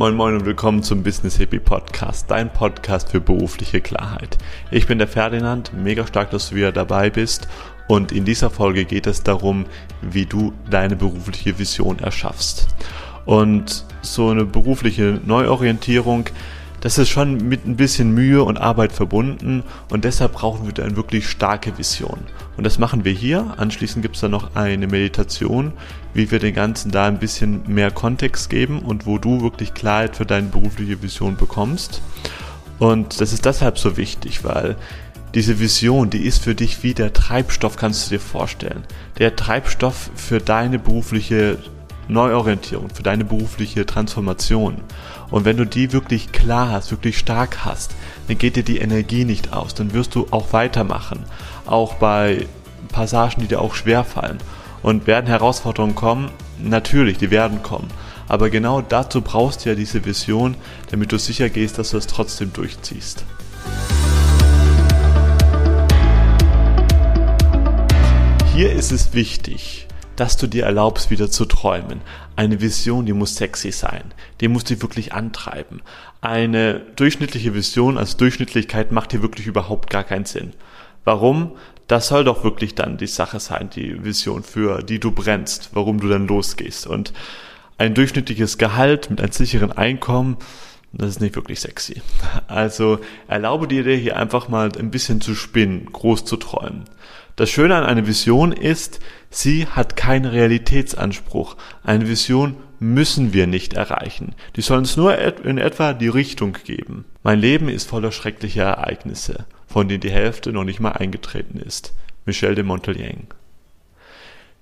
Moin Moin und willkommen zum Business Happy Podcast, dein Podcast für berufliche Klarheit. Ich bin der Ferdinand, mega stark, dass du wieder dabei bist und in dieser Folge geht es darum, wie du deine berufliche Vision erschaffst. Und so eine berufliche Neuorientierung, das ist schon mit ein bisschen Mühe und Arbeit verbunden und deshalb brauchen wir eine wirklich starke Vision. Und das machen wir hier. Anschließend gibt es dann noch eine Meditation, wie wir den Ganzen da ein bisschen mehr Kontext geben und wo du wirklich Klarheit für deine berufliche Vision bekommst. Und das ist deshalb so wichtig, weil diese Vision, die ist für dich wie der Treibstoff, kannst du dir vorstellen. Der Treibstoff für deine berufliche Neuorientierung, für deine berufliche Transformation. Und wenn du die wirklich klar hast, wirklich stark hast, dann geht dir die Energie nicht aus, dann wirst du auch weitermachen, auch bei Passagen, die dir auch schwerfallen. Und werden Herausforderungen kommen? Natürlich, die werden kommen. Aber genau dazu brauchst du ja diese Vision, damit du sicher gehst, dass du es trotzdem durchziehst. Hier ist es wichtig, dass du dir erlaubst, wieder zu träumen. Eine Vision, die muss sexy sein. Die muss dich wirklich antreiben. Eine durchschnittliche Vision als Durchschnittlichkeit macht dir wirklich überhaupt gar keinen Sinn. Warum? Das soll doch wirklich dann die Sache sein, die Vision, für die du brennst, warum du dann losgehst. Und ein durchschnittliches Gehalt mit einem sicheren Einkommen, das ist nicht wirklich sexy. Also erlaube dir hier einfach mal ein bisschen zu spinnen, groß zu träumen. Das Schöne an einer Vision ist, sie hat keinen Realitätsanspruch. Eine Vision müssen wir nicht erreichen. Die soll uns nur in etwa die Richtung geben. Mein Leben ist voller schrecklicher Ereignisse, von denen die Hälfte noch nicht mal eingetreten ist. Michel de Montaigne.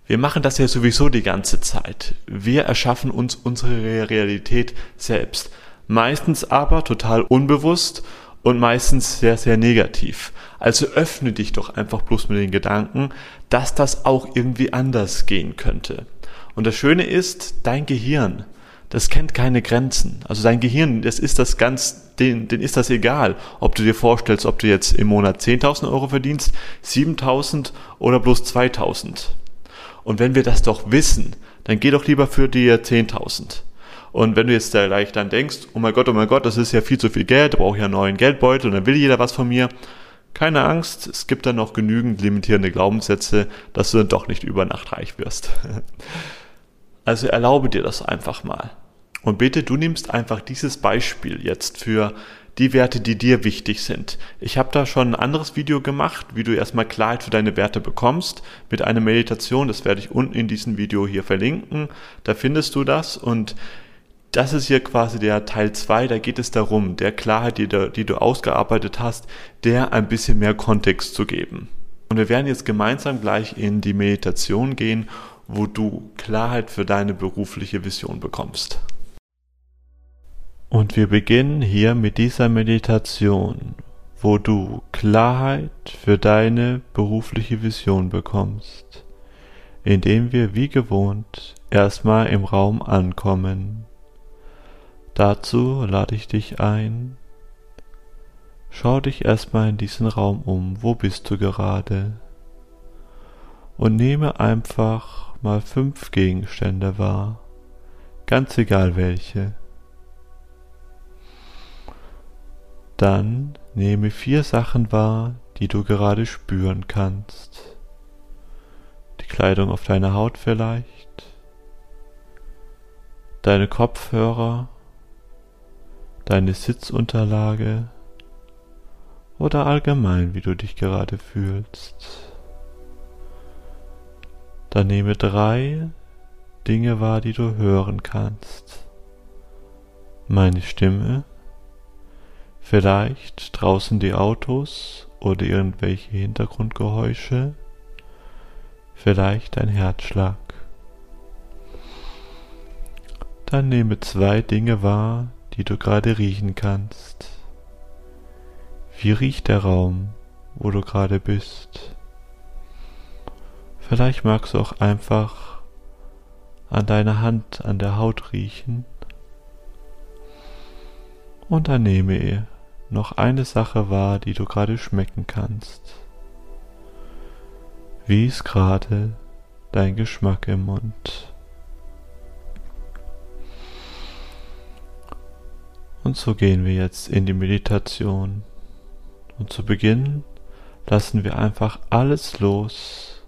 Wir machen das ja sowieso die ganze Zeit. Wir erschaffen uns unsere Realität selbst. Meistens aber total unbewusst und meistens sehr, sehr negativ. Also öffne dich doch einfach bloß mit den Gedanken, dass das auch irgendwie anders gehen könnte. Und das Schöne ist, dein Gehirn, das kennt keine Grenzen. Also dein Gehirn, denen ist das egal, ob du dir vorstellst, ob du jetzt im Monat 10.000 Euro verdienst, 7.000 oder bloß 2.000. Und wenn wir das doch wissen, dann geh doch lieber für die 10.000. Und wenn du jetzt da gleich dann denkst, oh mein Gott, das ist ja viel zu viel Geld, da brauche ich ja einen neuen Geldbeutel und dann will jeder was von mir. Keine Angst, es gibt dann noch genügend limitierende Glaubenssätze, dass du dann doch nicht über Nacht reich wirst. Also erlaube dir das einfach mal. Und bitte, du nimmst einfach dieses Beispiel jetzt für die Werte, die dir wichtig sind. Ich habe da schon ein anderes Video gemacht, wie du erstmal Klarheit für deine Werte bekommst, mit einer Meditation, das werde ich unten in diesem Video hier verlinken. Da findest du das und das ist hier quasi der Teil 2, da geht es darum, der Klarheit, die du ausgearbeitet hast, der ein bisschen mehr Kontext zu geben. Und wir werden jetzt gemeinsam gleich in die Meditation gehen, wo du Klarheit für deine berufliche Vision bekommst. Und wir beginnen hier mit dieser Meditation, wo du Klarheit für deine berufliche Vision bekommst, indem wir wie gewohnt erstmal im Raum ankommen. Dazu lade ich dich ein, schau dich erstmal in diesen Raum um, wo bist du gerade? Und nehme einfach mal 5 Gegenstände wahr, ganz egal welche. Dann nehme 4 Sachen wahr, die du gerade spüren kannst. Die Kleidung auf deiner Haut vielleicht, deine Kopfhörer, deine Sitzunterlage oder allgemein, wie du dich gerade fühlst. Dann nehme 3 Dinge wahr, die du hören kannst. Meine Stimme, vielleicht draußen die Autos oder irgendwelche Hintergrundgeräusche, vielleicht ein Herzschlag. Dann nehme 2 Dinge wahr, die du gerade riechen kannst. Wie riecht der Raum, wo du gerade bist? Vielleicht magst du auch einfach an deiner Hand, an der Haut riechen. Und dann nehme noch eine Sache wahr, die du gerade schmecken kannst. Wie ist gerade dein Geschmack im Mund? Und so gehen wir jetzt in die Meditation. Und zu Beginn lassen wir einfach alles los,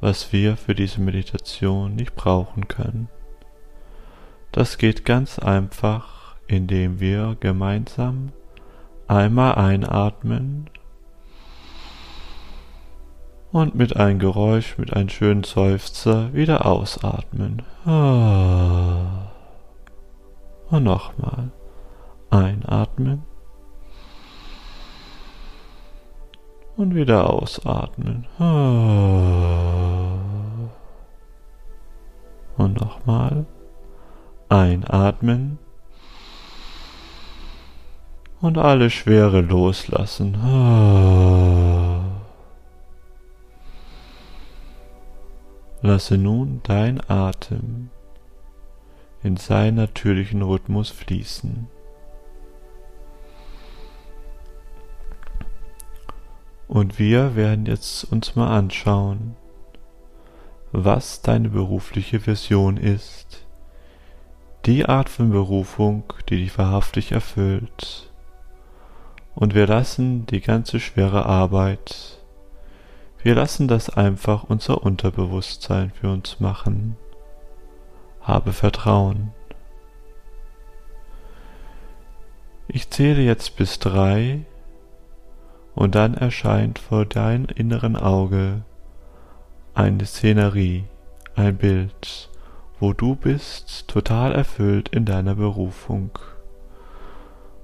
was wir für diese Meditation nicht brauchen können. Das geht ganz einfach, indem wir gemeinsam einmal einatmen und mit einem Geräusch, mit einem schönen Seufzer wieder ausatmen. Und nochmal einatmen und wieder ausatmen. Und nochmal einatmen und alle Schwere loslassen. Lasse nun dein Atem in seinen natürlichen Rhythmus fließen. Und wir werden jetzt uns mal anschauen, was deine berufliche Vision ist. Die Art von Berufung, die dich wahrhaftig erfüllt. Und wir lassen die ganze schwere Arbeit, wir lassen das einfach unser Unterbewusstsein für uns machen. Habe Vertrauen. Ich zähle jetzt bis 3 und dann erscheint vor deinem inneren Auge eine Szenerie, ein Bild, wo du bist, total erfüllt in deiner Berufung.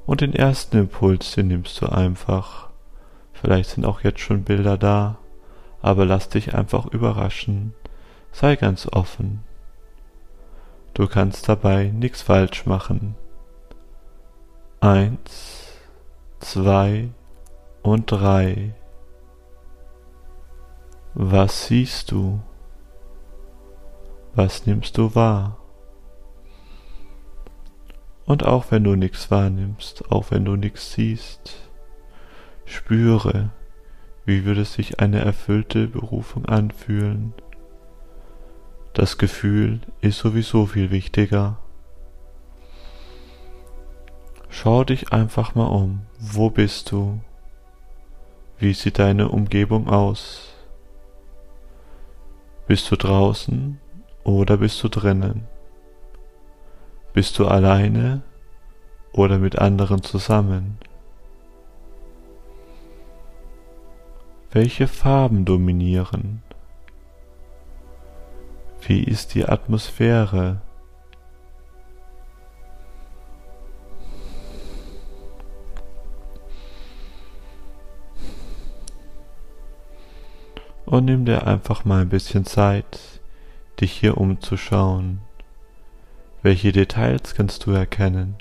Und den ersten Impuls, den nimmst du einfach. Vielleicht sind auch jetzt schon Bilder da, aber lass dich einfach überraschen. Sei ganz offen. Du kannst dabei nichts falsch machen. 1, 2 und 3. Was siehst du? Was nimmst du wahr? Und auch wenn du nichts wahrnimmst, auch wenn du nichts siehst, spüre, wie würde sich eine erfüllte Berufung anfühlen. Das Gefühl ist sowieso viel wichtiger. Schau dich einfach mal um. Wo bist du? Wie sieht deine Umgebung aus? Bist du draußen? Oder bist du drinnen? Bist du alleine oder mit anderen zusammen? Welche Farben dominieren? Wie ist die Atmosphäre? Und nimm dir einfach mal ein bisschen Zeit, dich hier umzuschauen. Welche Details kannst du erkennen?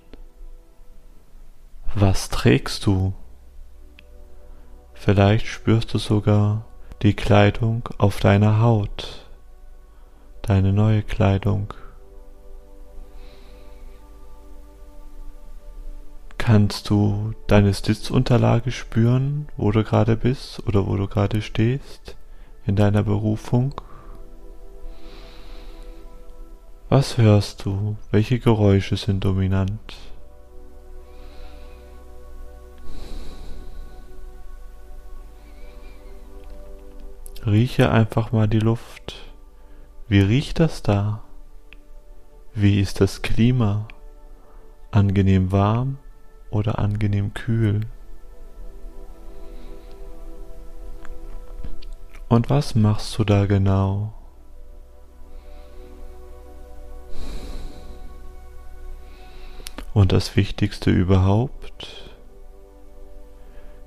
Was trägst du? Vielleicht spürst du sogar die Kleidung auf deiner Haut, deine neue Kleidung. Kannst du deine Sitzunterlage spüren, wo du gerade bist oder wo du gerade stehst in deiner Berufung? Was hörst du? Welche Geräusche sind dominant? Rieche einfach mal die Luft. Wie riecht das da? Wie ist das Klima? Angenehm warm oder angenehm kühl? Und was machst du da genau? Und das Wichtigste überhaupt,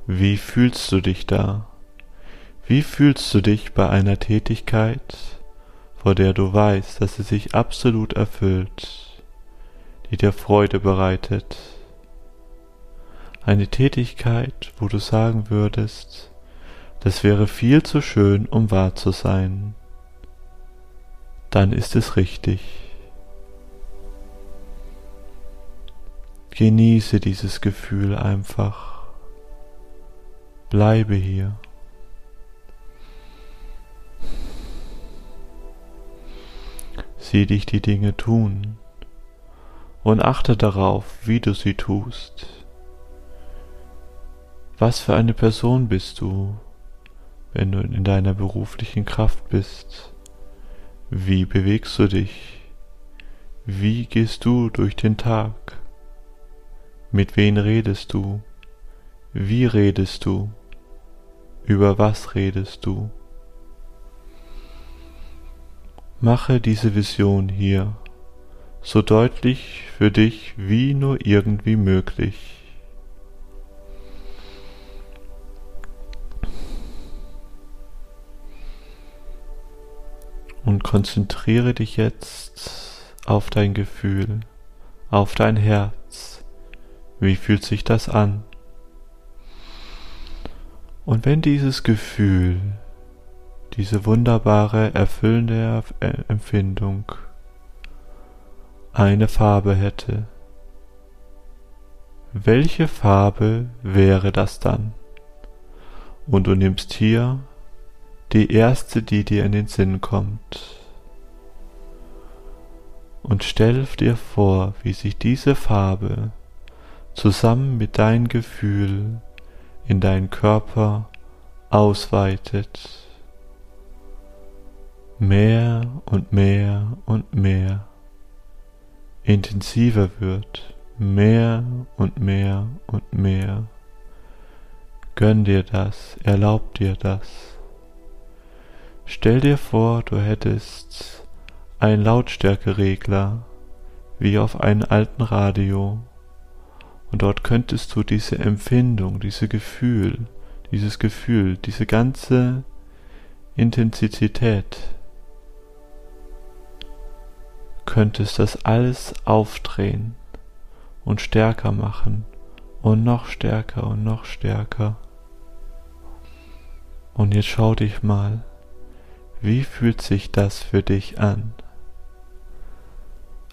wie fühlst du dich da? Wie fühlst du dich bei einer Tätigkeit, vor der du weißt, dass sie sich absolut erfüllt, die dir Freude bereitet? Eine Tätigkeit, wo du sagen würdest, das wäre viel zu schön, um wahr zu sein. Dann ist es richtig. Genieße dieses Gefühl einfach. Bleibe hier. Sieh dich die Dinge tun. und achte darauf, wie du sie tust. Was für eine Person bist du, wenn du in deiner beruflichen Kraft bist? Wie bewegst du dich? Wie gehst du durch den Tag? Mit wem redest du? Wie redest du? Über was redest du? Mache diese Vision hier so deutlich für dich wie nur irgendwie möglich. Und konzentriere dich jetzt auf dein Gefühl, auf dein Herz. Wie fühlt sich das an? Und wenn dieses Gefühl, diese wunderbare, erfüllende Empfindung eine Farbe hätte, welche Farbe wäre das dann? Und du nimmst hier die erste, die dir in den Sinn kommt. Und stell dir vor, wie sich diese Farbe zusammen mit deinem Gefühl in deinen Körper ausweitet. Mehr und mehr und mehr. Intensiver wird. Mehr und mehr und mehr. Gönn dir das. Erlaub dir das. Stell dir vor, du hättest einen Lautstärkeregler wie auf einem alten Radio und dort könntest du diese Empfindung, dieses Gefühl, diese ganze Intensität, könntest das alles aufdrehen und stärker machen und noch stärker und noch stärker. Und jetzt schau dich mal. Wie fühlt sich das für dich an?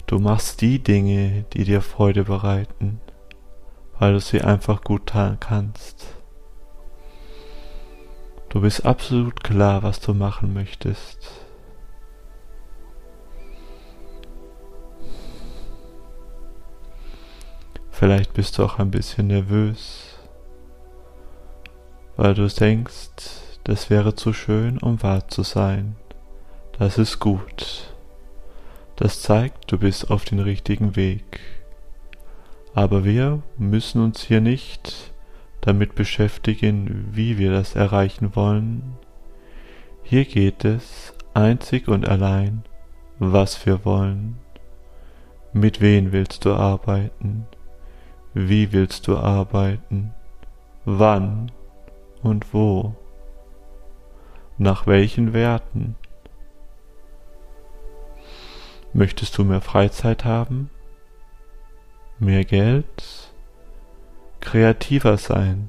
Du machst die Dinge, die dir Freude bereiten, weil du sie einfach gut kannst. Du bist absolut klar, was du machen möchtest. Vielleicht bist du auch ein bisschen nervös, weil du denkst, das wäre zu schön, um wahr zu sein. Das ist gut. Das zeigt, du bist auf dem richtigen Weg. Aber wir müssen uns hier nicht damit beschäftigen, wie wir das erreichen wollen. Hier geht es einzig und allein, was wir wollen. Mit wem willst du arbeiten? Wie willst du arbeiten? Wann und wo? Nach welchen Werten? Möchtest du mehr Freizeit haben? Mehr Geld? Kreativer sein?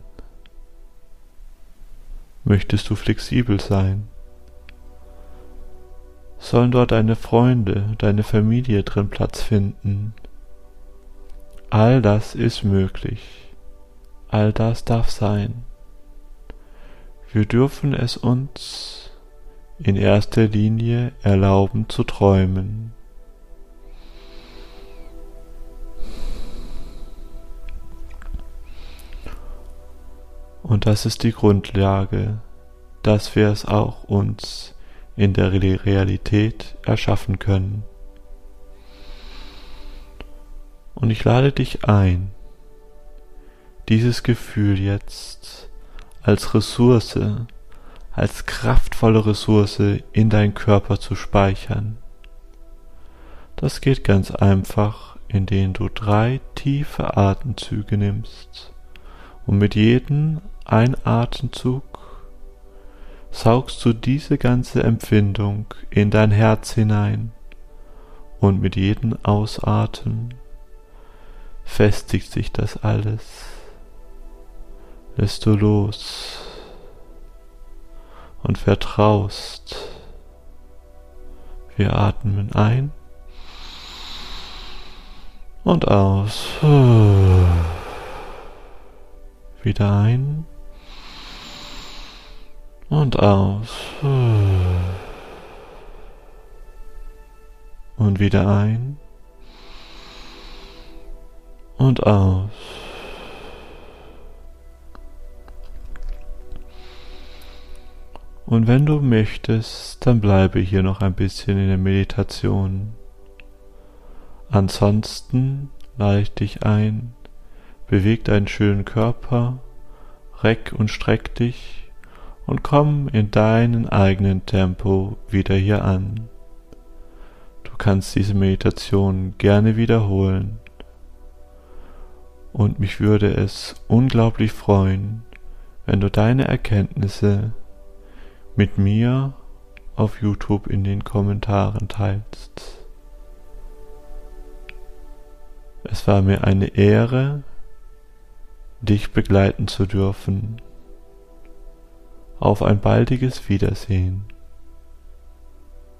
Möchtest du flexibel sein? Sollen dort deine Freunde, deine Familie drin Platz finden? All das ist möglich. All das darf sein. Wir dürfen es uns in erster Linie erlauben zu träumen. Und das ist die Grundlage, dass wir es auch uns in der Realität erschaffen können. Und ich lade dich ein, dieses Gefühl jetzt als Ressource, als kraftvolle Ressource in deinen Körper zu speichern. Das geht ganz einfach, indem du 3 tiefe Atemzüge nimmst und mit jedem Einatemzug saugst du diese ganze Empfindung in dein Herz hinein und mit jedem Ausatmen festigt sich das alles. Lässt du los und vertraust. Wir atmen ein und aus. Wieder ein und aus. Und wieder ein und aus. Und wenn du möchtest, dann bleibe hier noch ein bisschen in der Meditation. Ansonsten leite dich ein, beweg deinen schönen Körper, reck und streck dich und komm in deinen eigenen Tempo wieder hier an. Du kannst diese Meditation gerne wiederholen. Und mich würde es unglaublich freuen, wenn du deine Erkenntnisse mit mir auf YouTube in den Kommentaren teilst. Es war mir eine Ehre, dich begleiten zu dürfen. Auf ein baldiges Wiedersehen.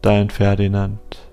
Dein Ferdinand.